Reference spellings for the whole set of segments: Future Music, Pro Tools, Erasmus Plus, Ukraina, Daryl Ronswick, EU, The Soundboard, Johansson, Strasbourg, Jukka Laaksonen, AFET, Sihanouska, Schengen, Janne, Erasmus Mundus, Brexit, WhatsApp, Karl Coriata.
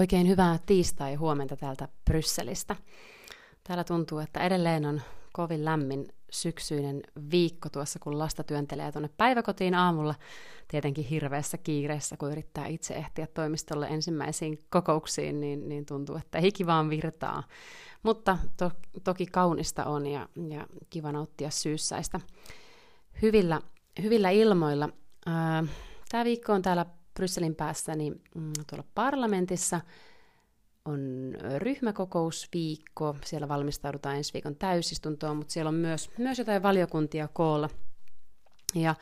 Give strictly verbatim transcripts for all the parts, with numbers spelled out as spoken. Oikein hyvää tiistai-huomenta täältä Brysselistä. Täällä tuntuu, että edelleen on kovin lämmin syksyinen viikko tuossa, kun lasta työntelee tuonne päiväkotiin aamulla. Tietenkin hirveässä kiireessä, kun yrittää itse ehtiä toimistolle ensimmäisiin kokouksiin, niin, niin tuntuu, että hiki vaan virtaa. Mutta to, toki kaunista on ja, ja kiva nauttia syyssäistä. Hyvillä, hyvillä ilmoilla. Tämä viikko on täällä Brysselin päässä, niin tuolla parlamentissa on ryhmäkokousviikko, siellä valmistaudutaan ensi viikon täysistuntoon, mutta siellä on myös, myös jotain valiokuntia koolla. Ja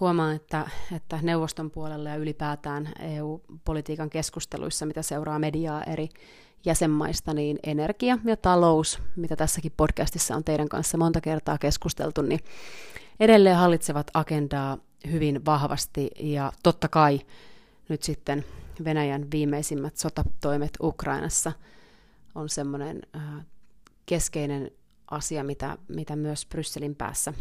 huomaan, että, että neuvoston puolella ja ylipäätään E U-politiikan keskusteluissa, mitä seuraa mediaa eri jäsenmaista, niin energia ja talous, mitä tässäkin podcastissa on teidän kanssa monta kertaa keskusteltu, niin edelleen hallitsevat agendaa hyvin vahvasti ja totta kai nyt sitten Venäjän viimeisimmät sotatoimet Ukrainassa on semmoinen keskeinen asia, mitä, mitä myös Brysselin päässä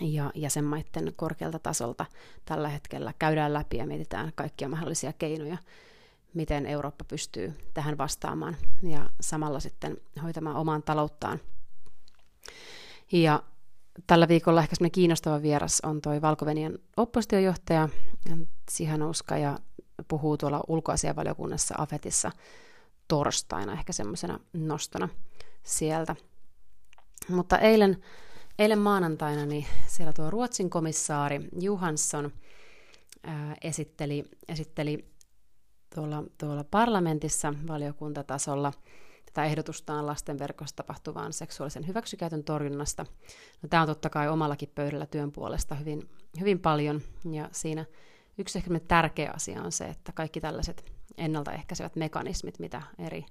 ja jäsenmaiden korkealta tasolta tällä hetkellä käydään läpi ja mietitään kaikkia mahdollisia keinoja, miten Eurooppa pystyy tähän vastaamaan ja samalla sitten hoitamaan omaan talouttaan. Ja tällä viikolla ehkä semmoinen kiinnostava vieras on toi Valko-Venäjän oppositiojohtaja Sihanouska ja puhuu tuolla ulkoasiainvaliokunnassa AFETissa torstaina ehkä semmoisena nostona sieltä. Mutta eilen, eilen maanantaina niin siellä tuo Ruotsin komissaari Johansson ää, esitteli, esitteli tuolla, tuolla parlamentissa valiokuntatasolla tätä ehdotustaan lasten verkossa tapahtuvaan seksuaalisen hyväksikäytön torjunnasta. No, tämä on totta kai omallakin pöydällä työn puolesta hyvin, hyvin paljon, ja siinä yksi ehkä tärkeä asia on se, että kaikki tällaiset ennaltaehkäisevät mekanismit, mitä eri,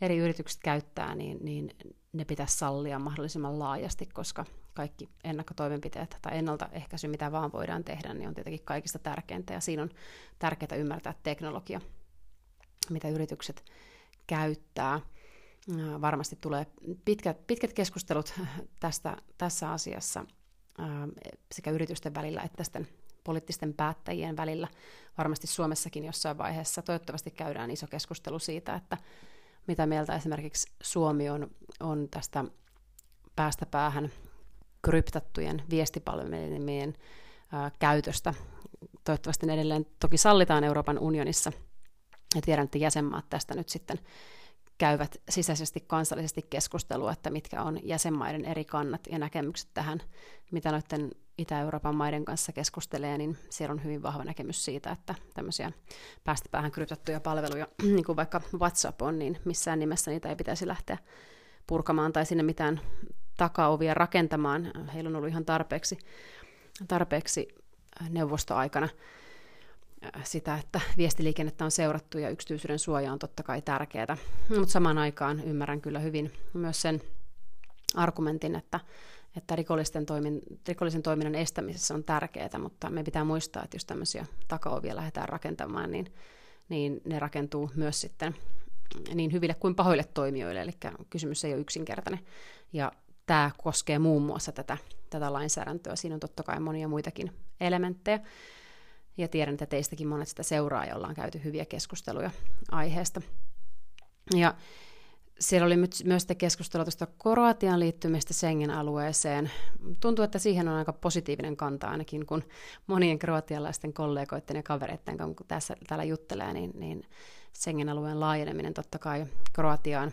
eri yritykset käyttää, niin, niin ne pitäisi sallia mahdollisimman laajasti, koska kaikki ennakkotoimenpiteet tai ennaltaehkäisy, mitä vaan voidaan tehdä, niin on tietenkin kaikista tärkeintä, ja siinä on tärkeää ymmärtää teknologia, mitä yritykset käyttää. Varmasti tulee pitkät, pitkät keskustelut tästä, tässä asiassa sekä yritysten välillä että sitten poliittisten päättäjien välillä. Varmasti Suomessakin jossain vaiheessa toivottavasti käydään iso keskustelu siitä, että mitä mieltä esimerkiksi Suomi on, on tästä päästä päähän kryptattujen viestipalvelimien käytöstä. Toivottavasti ne edelleen toki sallitaan Euroopan unionissa ja tiedän, että jäsenmaat tästä nyt sitten käyvät sisäisesti kansallisesti keskustelua, että mitkä on jäsenmaiden eri kannat ja näkemykset tähän, mitä noiden Itä-Euroopan maiden kanssa keskustelee, niin siellä on hyvin vahva näkemys siitä, että tämmöisiä päästä päähän kryptattuja palveluja, niin kuin vaikka WhatsApp on, niin missään nimessä niitä ei pitäisi lähteä purkamaan tai sinne mitään takaovia rakentamaan. Heillä on ollut ihan tarpeeksi, tarpeeksi neuvostoaikana sitä, että viestiliikennettä on seurattu ja yksityisyyden suoja on totta kai tärkeää, mutta samaan aikaan ymmärrän kyllä hyvin myös sen argumentin, että, että rikollisten toimin, rikollisen toiminnan estämisessä on tärkeää, mutta me pitää muistaa, että jos tämmöisiä takaovia lähdetään rakentamaan, niin, niin ne rakentuu myös sitten niin hyville kuin pahoille toimijoille, eli kysymys ei ole yksinkertainen, ja tämä koskee muun muassa tätä, tätä lainsäädäntöä, siinä on totta kai monia muitakin elementtejä, ja tiedän, että teistäkin monet sitä seuraa, jolla on käyty hyviä keskusteluja aiheesta. Ja siellä oli myös keskustelua tuosta Kroatian liittymistä Schengen-alueeseen. Tuntuu, että siihen on aika positiivinen kanta ainakin, kun monien kroatialaisten kollegoiden ja kavereiden kanssa, kun tässä, täällä juttelee, niin, niin Schengen-alueen laajeneminen totta kai Kroatiaan.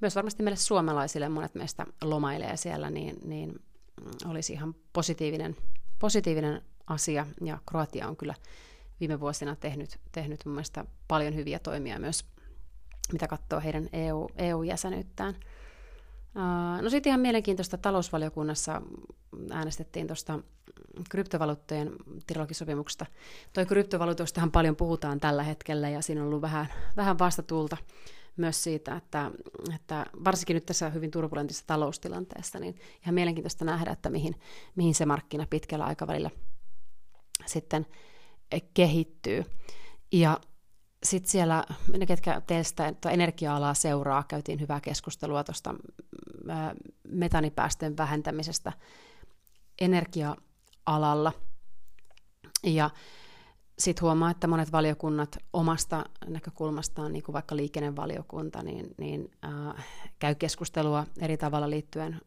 Myös varmasti meille suomalaisille, monet meistä lomailee siellä, niin, niin olisi ihan positiivinen, positiivinen asia, ja Kroatia on kyllä viime vuosina tehnyt, tehnyt mun mielestä paljon hyviä toimia myös, mitä katsoo heidän E U, E U-jäsenyyttään. No sitten ihan mielenkiintoista, talousvaliokunnassa äänestettiin tuosta kryptovaluuttojen trilogisopimuksesta. Toi kryptovaluutoistahan paljon puhutaan tällä hetkellä, ja siinä on ollut vähän, vähän vastatuulta myös siitä, että, että varsinkin nyt tässä hyvin turbulentissa taloustilanteessa, niin ihan mielenkiintoista nähdä, että mihin, mihin se markkina pitkällä aikavälillä sitten kehittyy. Ja sitten siellä, ne ketkä teistä energia-alaa seuraa, käytiin hyvää keskustelua tuosta metanipäästöjen vähentämisestä energia-alalla. Ja sitten huomaa, että monet valiokunnat omasta näkökulmastaan, niin kuin vaikka liikennevaliokunta, niin, niin äh, käy keskustelua eri tavalla liittyen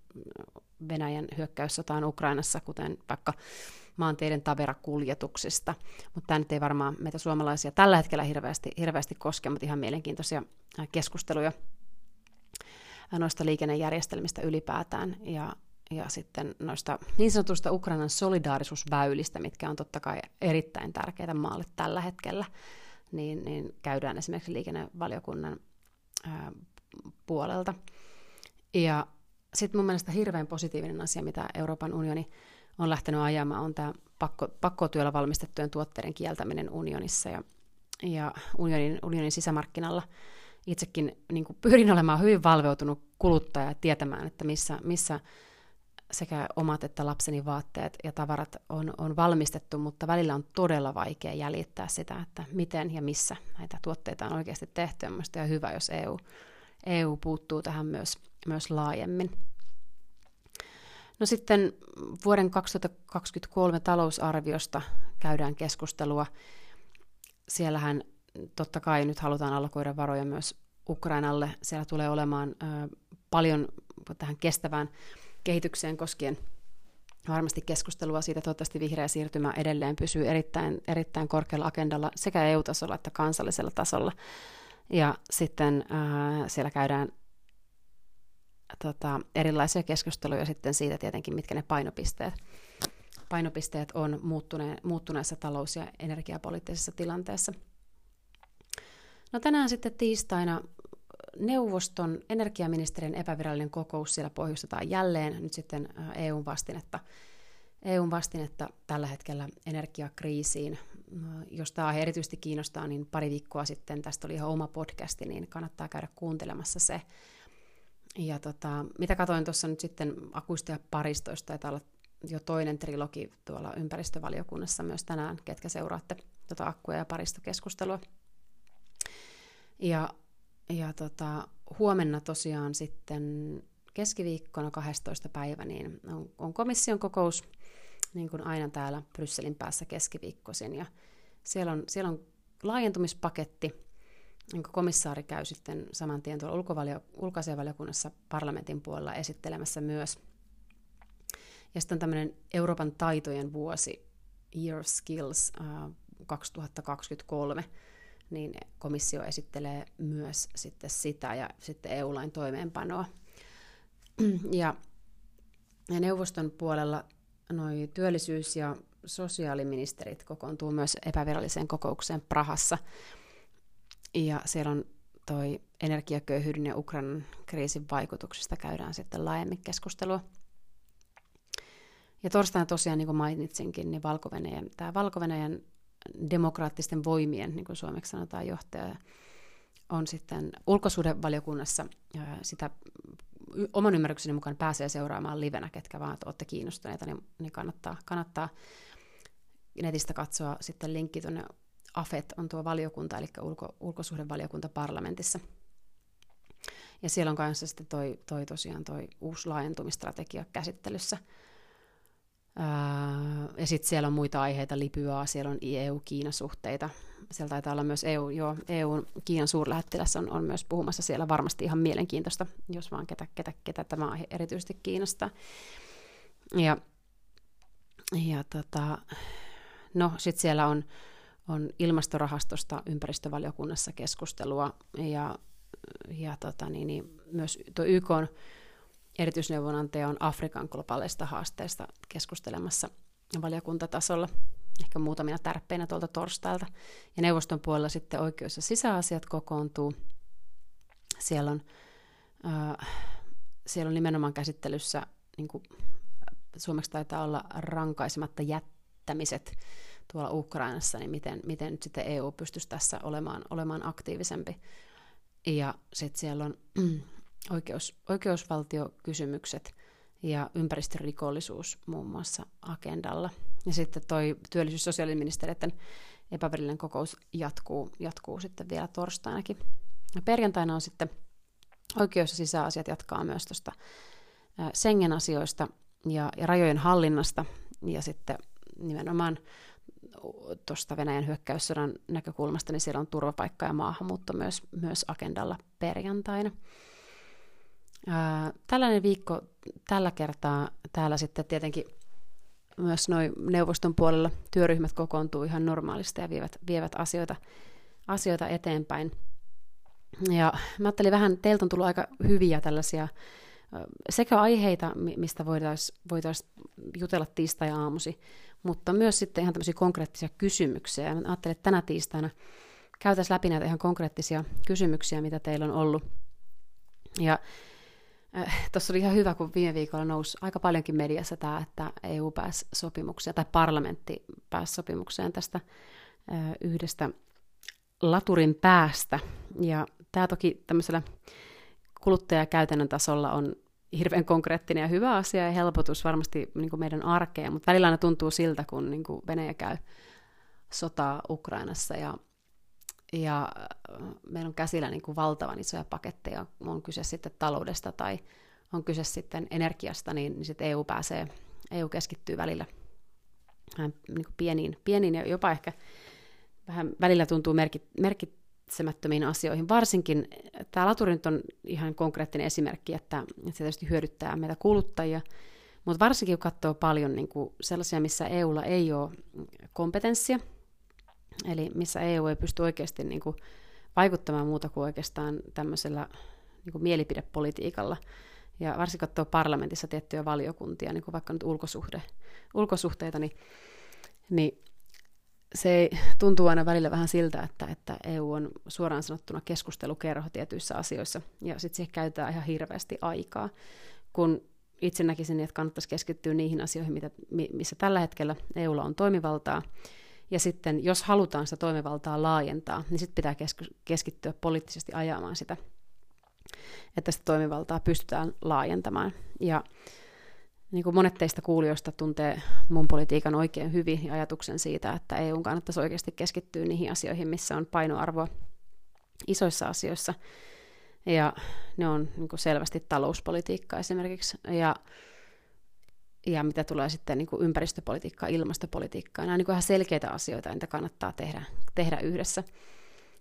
Venäjän hyökkäyssotaan Ukrainassa, kuten vaikka maanteiden taverakuljetuksista. Mutta tämä nyt ei varmaan meitä suomalaisia tällä hetkellä hirveästi, hirveästi koske, mutta ihan mielenkiintoisia keskusteluja noista liikennejärjestelmistä ylipäätään ja ja sitten noista niin sanotusta Ukrainan solidaarisuusväylistä, mitkä on totta kai erittäin tärkeitä maalle tällä hetkellä, niin, niin käydään esimerkiksi liikennevaliokunnan ää, puolelta. Ja sitten mun mielestä hirveän positiivinen asia, mitä Euroopan unioni on lähtenyt ajamaan, on tämä pakko, pakkotyöllä valmistettujen tuotteiden kieltäminen unionissa ja, ja unionin, unionin sisämarkkinalla. Itsekin niin kuin pyrin olemaan hyvin valveutunut kuluttaja ja tietämään, että missä... missä sekä omat että lapseni vaatteet ja tavarat on, on valmistettu, mutta välillä on todella vaikea jäljittää sitä, että miten ja missä näitä tuotteita on oikeasti tehty. Mielestäni on hyvä, jos E U, E U puuttuu tähän myös, myös laajemmin. No sitten vuoden kaksituhattakaksikymmentäkolme talousarviosta käydään keskustelua. Siellähän totta kai nyt halutaan allokoida varoja myös Ukrainalle. Siellä tulee olemaan äh, paljon tähän kestävään kehitykseen koskien varmasti keskustelua siitä, toivottavasti vihreä siirtymä edelleen pysyy erittäin, erittäin korkealla agendalla sekä E U-tasolla että kansallisella tasolla. Ja sitten äh, siellä käydään tota, erilaisia keskusteluja sitten siitä tietenkin, mitkä ne painopisteet, painopisteet on muuttune, muuttuneessa talous- ja energiapoliittisessa tilanteessa. No tänään sitten tiistaina neuvoston energiaministerien epävirallinen kokous, siellä pohjustetaan jälleen nyt sitten EUn vastinetta, EUn vastinetta tällä hetkellä energiakriisiin. Jos tämä aihe erityisesti kiinnostaa, niin pari viikkoa sitten tästä oli ihan oma podcasti, niin kannattaa käydä kuuntelemassa se. Ja tota, mitä katsoin tuossa nyt sitten akuista ja paristoista, taitaa olla jo toinen trilogi tuolla ympäristövaliokunnassa myös tänään, ketkä seuraatte tota akkuja ja paristokeskustelua. Ja Ja tota, huomenna tosiaan sitten keskiviikkona kahdestoista päivä niin on, on komission kokous, niin kuin aina täällä Brysselin päässä keskiviikkoisin. Ja siellä on, siellä on laajentumispaketti, jonka komissaari käy sitten saman tien tuolla ulkovalio, ulkoasianvaliokunnassa parlamentin puolella esittelemässä myös. Ja sitten on tämmöinen Euroopan taitojen vuosi, Year of Skills äh, kaksituhattakaksikymmentäkolme, niin komissio esittelee myös sitten sitä ja sitten E U-lain toimeenpanoa. Ja neuvoston puolella noi työllisyys- ja sosiaaliministerit kokoontuu myös epäviralliseen kokoukseen Prahassa. Ja siellä on toi energiaköyhyyden ja Ukrainan kriisin vaikutuksista käydään sitten laajemmin keskustelua. Ja torstaina tosiaan, niin kuin mainitsinkin, niin Valko-Venäjän, tämä Valko-Venäjän demokraattisten voimien, niin kuin suomeksi sanotaan, johtaja on sitten ulkosuhdevaliokunnassa. Sitä oman ymmärrykseni mukaan pääsee seuraamaan livenä, ketkä vaan olette kiinnostuneita, niin, niin kannattaa, kannattaa netistä katsoa sitten linkki tuonne AFET on tuo valiokunta, eli ulko, ulkosuhdevaliokunta parlamentissa. Ja siellä on kanssa sitten toi, toi tosiaan toi uusi laajentumistrategia käsittelyssä. Ja sitten siellä on muita aiheita, Libyaa, siellä on E U-Kiina-suhteita. Siellä taitaa olla myös E U, joo, E U-Kiinan suurlähettiläs on, on myös puhumassa siellä varmasti ihan mielenkiintoista, jos vaan ketä, ketä, ketä tämä aihe erityisesti kiinnostaa. Ja, ja tota, no sitten siellä on, on ilmastorahastosta ympäristövaliokunnassa keskustelua ja, ja tota, niin, niin, myös tuo Y K on erityisneuvonantaja on Afrikan globaaleista haasteista keskustelemassa valiokuntatasolla, ehkä muutamina tärppeinä tuolta torstailta. Ja neuvoston puolella sitten oikeus- ja sisäasiat kokoontuu. Siellä on, äh, siellä on nimenomaan käsittelyssä, niin kuin suomeksi taitaa olla rankaisematta jättämiset tuolla Ukrainassa, niin miten, miten nyt sitten E U pystyisi tässä olemaan, olemaan aktiivisempi. Ja sitten siellä on Oikeus, oikeusvaltiokysymykset ja ympäristörikollisuus muun muassa agendalla. Ja sitten toi työllisyys- ja sosiaaliministeriöiden epävirallinen kokous jatkuu, jatkuu sitten vielä torstainakin. Ja perjantaina on sitten oikeus- ja sisäasiat jatkaa myös tuosta Schengen-asioista ja, ja rajojen hallinnasta ja sitten nimenomaan tuosta Venäjän hyökkäyssodan näkökulmasta, niin siellä on turvapaikka ja maahanmuutto myös, myös agendalla perjantaina. Ää, tällainen viikko tällä kertaa täällä sitten tietenkin myös noi neuvoston puolella työryhmät kokoontuu ihan normaalisti ja vievät, vievät asioita, asioita eteenpäin. Ja mä ajattelin vähän, teiltä on tullut aika hyviä tällaisia sekä aiheita, mistä voitaisiin voitais jutella tiistai-aamusi, mutta myös sitten ihan tämmöisiä konkreettisia kysymyksiä. Ja mä ajattelin, että tänä tiistaina käytäisiin läpi näitä ihan konkreettisia kysymyksiä, mitä teillä on ollut. Ja äh, tuossa oli ihan hyvä, kun viime viikolla nousi aika paljonkin mediassa tämä, että E U pääsi sopimukseen, tai parlamentti pääsi sopimukseen tästä äh, yhdestä laturin päästä. Ja tämä toki tämmöisellä kuluttajakäytännön tasolla on hirveän konkreettinen ja hyvä asia ja helpotus varmasti niin kuin meidän arkeen, mutta välillä aina tuntuu siltä, kun niin kuin Venäjä käy sotaa Ukrainassa ja, ja meillä on käsillä niin kuin valtavan isoja paketteja, on kyse sitten taloudesta tai on kyse sitten energiasta, niin, niin sitten E U pääsee, E U keskittyy välillä niin kuin pieniin, pieniin ja jopa ehkä vähän välillä tuntuu merkittävästi semättömiin asioihin. Varsinkin tämä laturi nyt on ihan konkreettinen esimerkki, että, että se tietysti hyödyttää meitä kuluttajia, mutta varsinkin kun katsoo paljon niin kuin sellaisia, missä E U:lla ei ole kompetenssia, eli missä E U ei pysty oikeasti niin kuin vaikuttamaan muuta kuin oikeastaan tämmöisellä niin kuin mielipidepolitiikalla. Ja varsinkin katsoo parlamentissa tiettyjä valiokuntia, niin kuin vaikka nyt ulkosuhde, ulkosuhteita, niin, niin se tuntuu aina välillä vähän siltä, että, että E U on suoraan sanottuna keskustelukerho tietyissä asioissa, ja sitten siihen käytetään ihan hirveästi aikaa, kun itse näkisin, että kannattaisi keskittyä niihin asioihin, mitä, missä tällä hetkellä E U:lla on toimivaltaa, ja sitten jos halutaan sitä toimivaltaa laajentaa, niin sitten pitää keskittyä poliittisesti ajamaan sitä, että sitä toimivaltaa pystytään laajentamaan, ja niin kuin monet teistä kuulijoista tuntee mun politiikan oikein hyvin ja ajatuksen siitä, että E U:n kannattaisi oikeasti keskittyä niihin asioihin, missä on painoarvoa isoissa asioissa. Ja ne on niin kuin selvästi talouspolitiikkaa esimerkiksi. Ja, ja mitä tulee sitten niin kuin ympäristöpolitiikkaa, ilmastopolitiikkaa. Nämä on niin kuin ihan selkeitä asioita, joita kannattaa tehdä, tehdä yhdessä.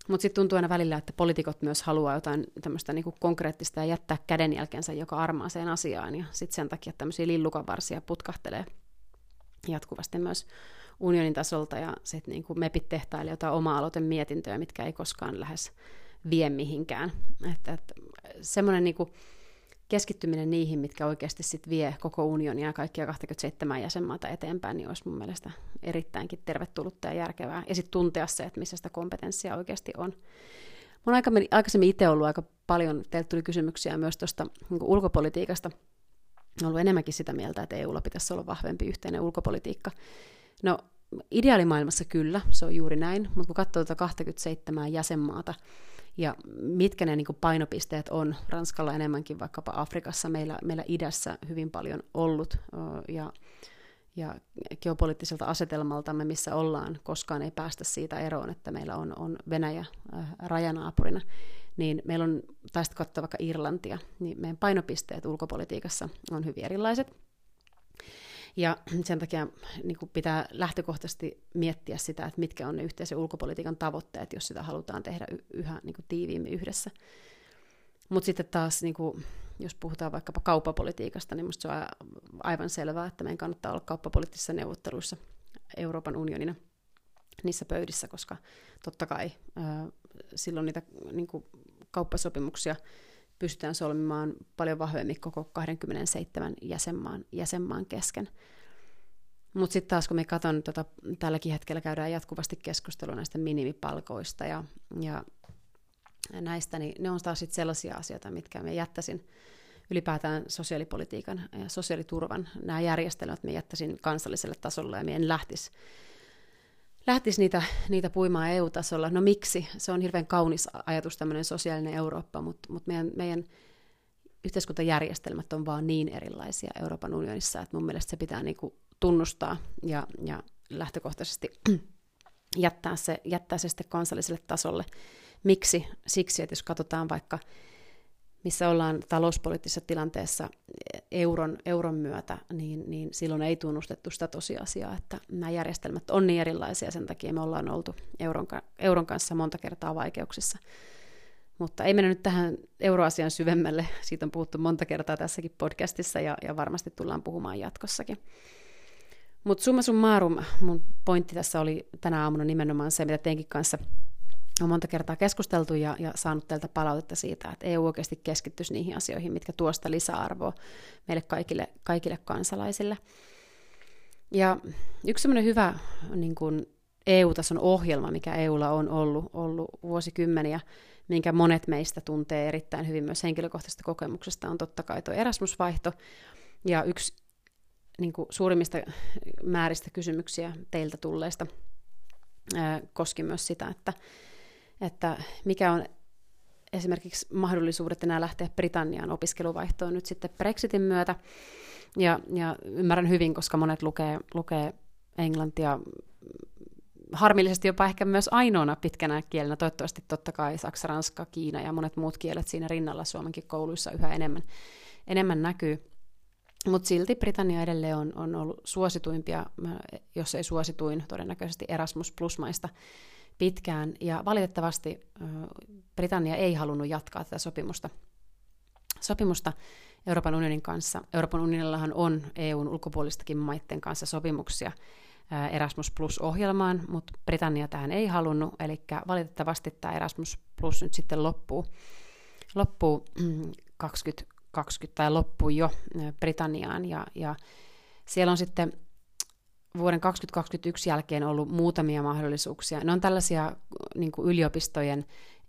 Mutta sitten tuntuu aina välillä, että poliitikot myös haluaa jotain tämmöistä niinku konkreettista ja jättää kädenjälkensä joka armaaseen asiaan. Ja sitten sen takia tämmöisiä lillukanvarsia putkahtelee jatkuvasti myös unionin tasolta. Ja sitten niinku mepit tehtailee jotain oma-aloitemietintöjä, mitkä ei koskaan lähes vie mihinkään. Että et, semmoinen niinku keskittyminen niihin, mitkä oikeasti sitten vie koko unionia ja kaikkia kaksikymmentäseitsemän jäsenmaata eteenpäin, niin olisi mun mielestä erittäinkin tervetullutta ja järkevää. Ja sitten tuntea se, että missä sitä kompetenssia oikeasti on. Mä oon aikaisemmin, aikaisemmin itse ollut aika paljon, teiltä tuli kysymyksiä myös tuosta niin kuin ulkopolitiikasta. Olen ollut enemmänkin sitä mieltä, että E U:lla pitäisi olla vahvempi yhteinen ulkopolitiikka. No ideaalimaailmassa kyllä, se on juuri näin, mutta kun katsoo tuota kaksikymmentäseitsemän jäsenmaata, ja mitkä ne niin kuin painopisteet on, Ranskalla enemmänkin vaikkapa Afrikassa, meillä, meillä idässä hyvin paljon ollut, ja, ja geopoliittiselta asetelmaltamme, missä ollaan, koskaan ei päästä siitä eroon, että meillä on, on Venäjä äh, rajanaapurina, niin meillä on, tai sitten katsoa vaikka Irlantia, niin meidän painopisteet ulkopolitiikassa on hyvin erilaiset. Ja sen takia niin kuin pitää lähtökohtaisesti miettiä sitä, että mitkä on ne yhteisen ulkopolitiikan tavoitteet, jos sitä halutaan tehdä yhä niin kuin tiiviimmin yhdessä. Mutta sitten taas, niin kuin, jos puhutaan vaikkapa kauppapolitiikasta, niin minusta se on aivan selvää, että meidän kannattaa olla kauppapoliittisissa neuvotteluissa Euroopan unionina niissä pöydissä, koska totta kai äh, silloin niitä niin kuin kauppasopimuksia pystytään solmimaan paljon vahvemmin koko kaksikymmentäseitsemän jäsenmaan, jäsenmaan kesken. Mutta sitten taas, kun me katson, tota, tälläkin hetkellä käydään jatkuvasti keskustelua näistä minimipalkoista ja, ja näistä, niin ne on taas sit sellaisia asioita, mitkä me jättäisin ylipäätään sosiaalipolitiikan ja sosiaaliturvan. Nämä järjestelmät me jättäisin kansalliselle tasolle ja me en lähtisi Lähtisi niitä, niitä puimaan E U-tasolla. No miksi? Se on hirveän kaunis ajatus, tämmöinen sosiaalinen Eurooppa, mutta mut meidän, meidän yhteiskuntajärjestelmät on vaan niin erilaisia Euroopan unionissa, että mun mielestä se pitää niinku tunnustaa ja, ja lähtökohtaisesti jättää se, jättää se sitten kansalliselle tasolle. Miksi? Siksi, että jos katsotaan vaikka missä ollaan talouspoliittisessa tilanteessa euron, euron myötä, niin, niin silloin ei tunnustettu sitä tosiasiaa, että nämä järjestelmät on niin erilaisia, sen takia me ollaan oltu euron, euron kanssa monta kertaa vaikeuksissa. Mutta ei mennä nyt tähän euroasian syvemmälle, siitä on puhuttu monta kertaa tässäkin podcastissa ja, ja varmasti tullaan puhumaan jatkossakin. Mutta summa summarum, mun pointti tässä oli tänä aamuna nimenomaan se, mitä teinkin kanssa on monta kertaa keskusteltu ja, ja saanut teiltä palautetta siitä, että E U oikeasti keskittyisi niihin asioihin, mitkä tuosta lisäarvoa meille kaikille, kaikille kansalaisille. Ja yksi semmoinen hyvä niin kun E U-tason ohjelma, mikä EUlla on ollut, ollut vuosikymmeniä, minkä monet meistä tuntee erittäin hyvin myös henkilökohtaisesta kokemuksesta, on totta kai tuo Erasmus-vaihto. Ja yksi niin kuin suurimmista määristä kysymyksiä teiltä tulleista ää, koski myös sitä, että, että mikä on esimerkiksi mahdollisuudet enää lähteä Britanniaan opiskeluvaihtoon nyt sitten Brexitin myötä. Ja, ja ymmärrän hyvin, koska monet lukee, lukee englantia harmillisesti jopa ehkä myös ainoana pitkänä kielenä, toivottavasti totta kai saksa, ranska, kiina ja monet muut kielet siinä rinnalla Suomenkin kouluissa yhä enemmän, enemmän näkyy. Mutta silti Britannia edelleen on, on ollut suosituimpia, jos ei suosituin, todennäköisesti Erasmus Plus-maista pitkään. Ja valitettavasti Britannia ei halunnut jatkaa tätä sopimusta, sopimusta Euroopan unionin kanssa. Euroopan unionillahan on E U:n ulkopuolistakin maiden kanssa sopimuksia Erasmus Plus-ohjelmaan, mutta Britannia tähän ei halunnut, eli valitettavasti tämä Erasmus Plus nyt sitten loppuu, loppuu kaksikymmentä kaksikymmentä tai loppui jo Britanniaan, ja, ja siellä on sitten vuoden kaksituhattakaksikymmentäyksi jälkeen ollut muutamia mahdollisuuksia. Ne on tällaisia niin kuin yliopistojen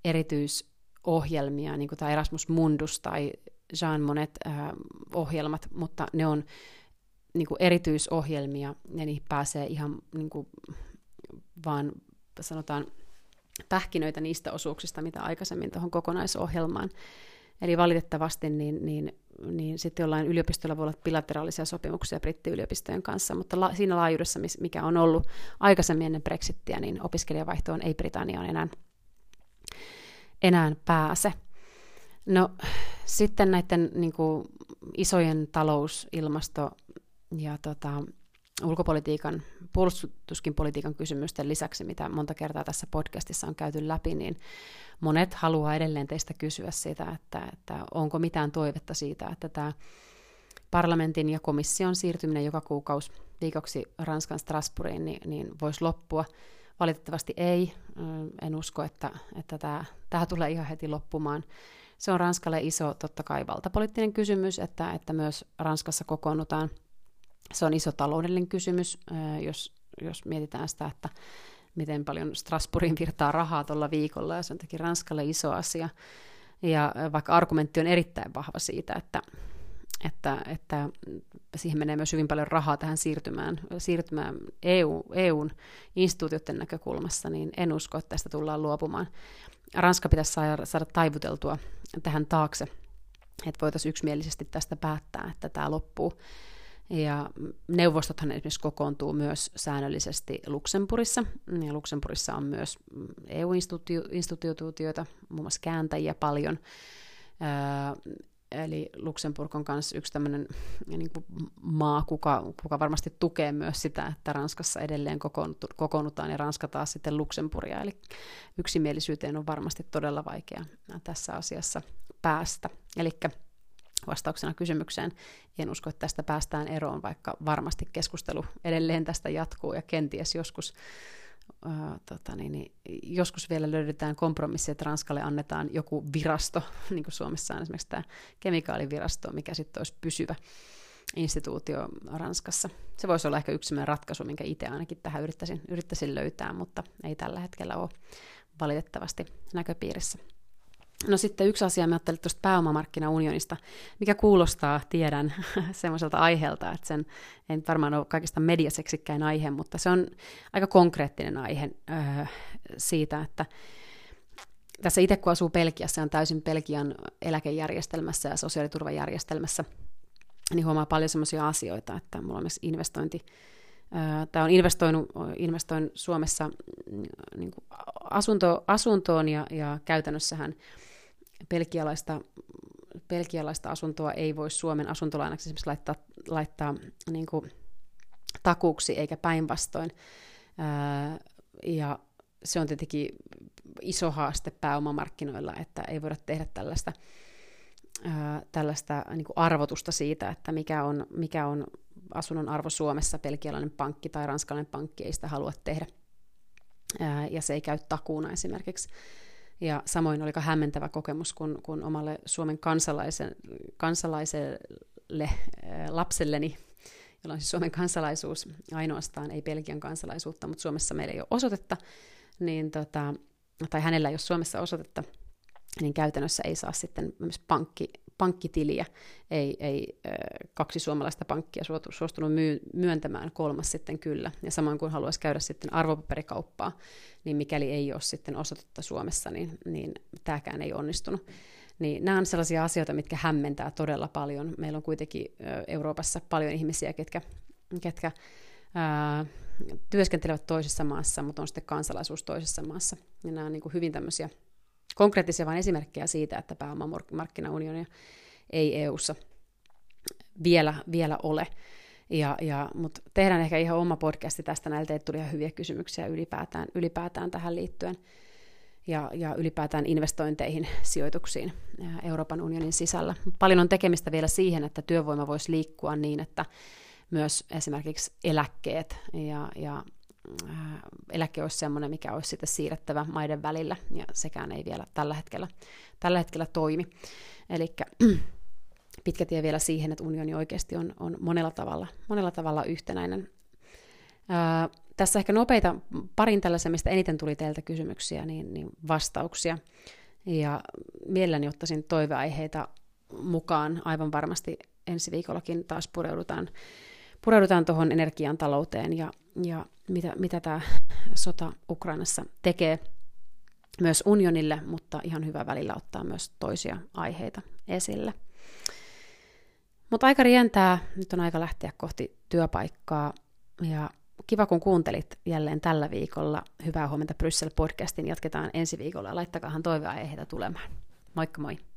erityisohjelmia, niin kuin tämä Erasmus Mundus tai Jean Monnet-ohjelmat, mutta ne on niin kuin erityisohjelmia, ja niihin pääsee ihan niin kuin vaan sanotaan pähkinöitä niistä osuuksista, mitä aikaisemmin tuohon kokonaisohjelmaan. Eli valitettavasti niin, niin, niin sitten jollain yliopistolla voi olla bilateraalisia sopimuksia brittiyliopistojen kanssa, mutta la, siinä laajuudessa, mikä on ollut aikaisemmin ennen Brexittiä, niin opiskelijavaihtoon ei Britanniaan enää, enää pääse. No sitten näiden niin kuin isojen talous-, ilmasto- ja tota, ulkopolitiikan, puolustuskin politiikan kysymysten lisäksi, mitä monta kertaa tässä podcastissa on käyty läpi, niin monet haluaa edelleen teistä kysyä sitä, että, että onko mitään toivetta siitä, että tämä parlamentin ja komission siirtyminen joka kuukausi viikoksi Ranskan Strasbourgiin niin, niin voisi loppua. Valitettavasti ei. En usko, että, että tämä, tämä tulee ihan heti loppumaan. Se on Ranskalle iso, totta kai valtapoliittinen kysymys, että, että myös Ranskassa kokoonnutaan. Se on iso taloudellinen kysymys, jos, jos mietitään sitä, että miten paljon Strasbourgin virtaa rahaa tuolla viikolla, ja se on toki Ranskalle iso asia. Ja vaikka argumentti on erittäin vahva siitä, että, että, että siihen menee myös hyvin paljon rahaa tähän siirtymään, siirtymään E U, E U:n instituutioiden näkökulmassa, niin en usko, että tästä tullaan luopumaan. Ranska pitäisi saada, saada taivuteltua tähän taakse, että voitaisiin yksimielisesti tästä päättää, että tämä loppuu. Ja neuvostothan esimerkiksi kokoontuu myös säännöllisesti Luxemburgissa, ja Luxemburgissa on myös E U-instituutioita, muun muassa kääntäjiä paljon, öö, eli Luxemburg on myös yksi tämmöinen niin kuin maa, kuka, kuka varmasti tukee myös sitä, että Ranskassa edelleen kokoonnutaan, ja Ranska taas sitten Luxemburgia, eli yksimielisyyteen on varmasti todella vaikea tässä asiassa päästä, eli vastauksena kysymykseen en usko, että tästä päästään eroon, vaikka varmasti keskustelu edelleen tästä jatkuu ja kenties joskus, äh, tota niin, joskus vielä löydetään kompromissi, että Ranskalle annetaan joku virasto, niin kuin Suomessa on esimerkiksi tämä kemikaalivirasto, mikä sitten olisi pysyvä instituutio Ranskassa. Se voisi olla ehkä yksi sellainen ratkaisu, minkä itse ainakin tähän yrittäisin, yrittäisin löytää, mutta ei tällä hetkellä ole valitettavasti näköpiirissä. No sitten yksi asia, mä ajattelin tuosta pääomamarkkinaunionista, mikä kuulostaa, tiedän, semmoiselta aiheelta, että sen ei varmaan ole kaikista mediaseksikkäin aihe, mutta se on aika konkreettinen aihe öö, siitä, että tässä itse kun asuu Belgiassa, on täysin Belgian eläkejärjestelmässä ja sosiaaliturvajärjestelmässä, niin huomaa paljon semmoisia asioita, että mulla on myös investointi, Tämä on investoinut, investoin Suomessa niin kuin asunto, asuntoon ja, ja käytännössähän belgialaista belgialaista asuntoa ei voi Suomen asuntolainaksi esimerkiksi laittaa, laittaa niin kuin takuuksi eikä päinvastoin. Ää, ja se on tietenkin iso haaste pääomamarkkinoilla, että ei voida tehdä tällaista, ää, tällaista niin kuin arvotusta siitä, että mikä on, mikä on asunnon arvo Suomessa. Belgialainen pankki tai ranskalainen pankki ei sitä halua tehdä, ää, ja se ei käy takuuna esimerkiksi. Ja samoin oliko hämmentävä kokemus, kun, kun omalle Suomen kansalaisen, kansalaiselle äh, lapselleni, jolla on siis Suomen kansalaisuus ainoastaan, ei Belgian kansalaisuutta, mutta Suomessa meillä ei ole osoitetta, niin tota, tai hänellä ei ole Suomessa osoitetta, niin käytännössä ei saa sitten myös pankki, pankkitiliä, ei, ei äh, kaksi suomalaista pankkia suostunut myy, myöntämään, kolmas sitten kyllä. Ja samoin kun haluaisi käydä sitten arvopaperikauppaa, niin mikäli ei ole sitten osoitetta Suomessa, niin, niin tämäkään ei onnistunut. Niin nämä on sellaisia asioita, mitkä hämmentää todella paljon. Meillä on kuitenkin äh, Euroopassa paljon ihmisiä, ketkä, ketkä äh, työskentelevät toisessa maassa, mutta on sitten kansalaisuus toisessa maassa. Ja nämä on niin kuin hyvin tämmöisiä konkreettisia vain esimerkkejä siitä, että pääomamarkkinaunionia ei E U:ssa vielä, vielä ole. Ja, ja, mutta tehdään ehkä ihan oma podcasti tästä, näiltä tuli ihan hyviä kysymyksiä ylipäätään, ylipäätään tähän liittyen ja, ja ylipäätään investointeihin, sijoituksiin Euroopan unionin sisällä. Paljon on tekemistä vielä siihen, että työvoima voisi liikkua niin, että myös esimerkiksi eläkkeet ja, ja eläke olisi semmoinen, mikä olisi sitten siirrettävä maiden välillä, ja sekään ei vielä tällä hetkellä, tällä hetkellä toimi. Eli pitkä tie vielä siihen, että unioni oikeasti on, on monella tavalla, monella tavalla yhtenäinen. Ää, tässä ehkä nopeita parin tällaisen, mistä eniten tuli teiltä kysymyksiä, niin, niin vastauksia, ja mielelläni ottaisin toiveaiheita mukaan. Aivan varmasti ensi viikollakin taas pureudutaan, pureudutaan tuohon energiantalouteen ja, ja mitä, mitä tämä sota Ukrainassa tekee myös unionille, mutta ihan hyvä välillä ottaa myös toisia aiheita esille. Mutta aika rientää, nyt on aika lähteä kohti työpaikkaa, ja kiva kun kuuntelit jälleen tällä viikolla. Hyvää huomenta Bryssel-podcastin, jatketaan ensi viikolla, laittakaahan toiveaiheita tulemaan. Moikka moi!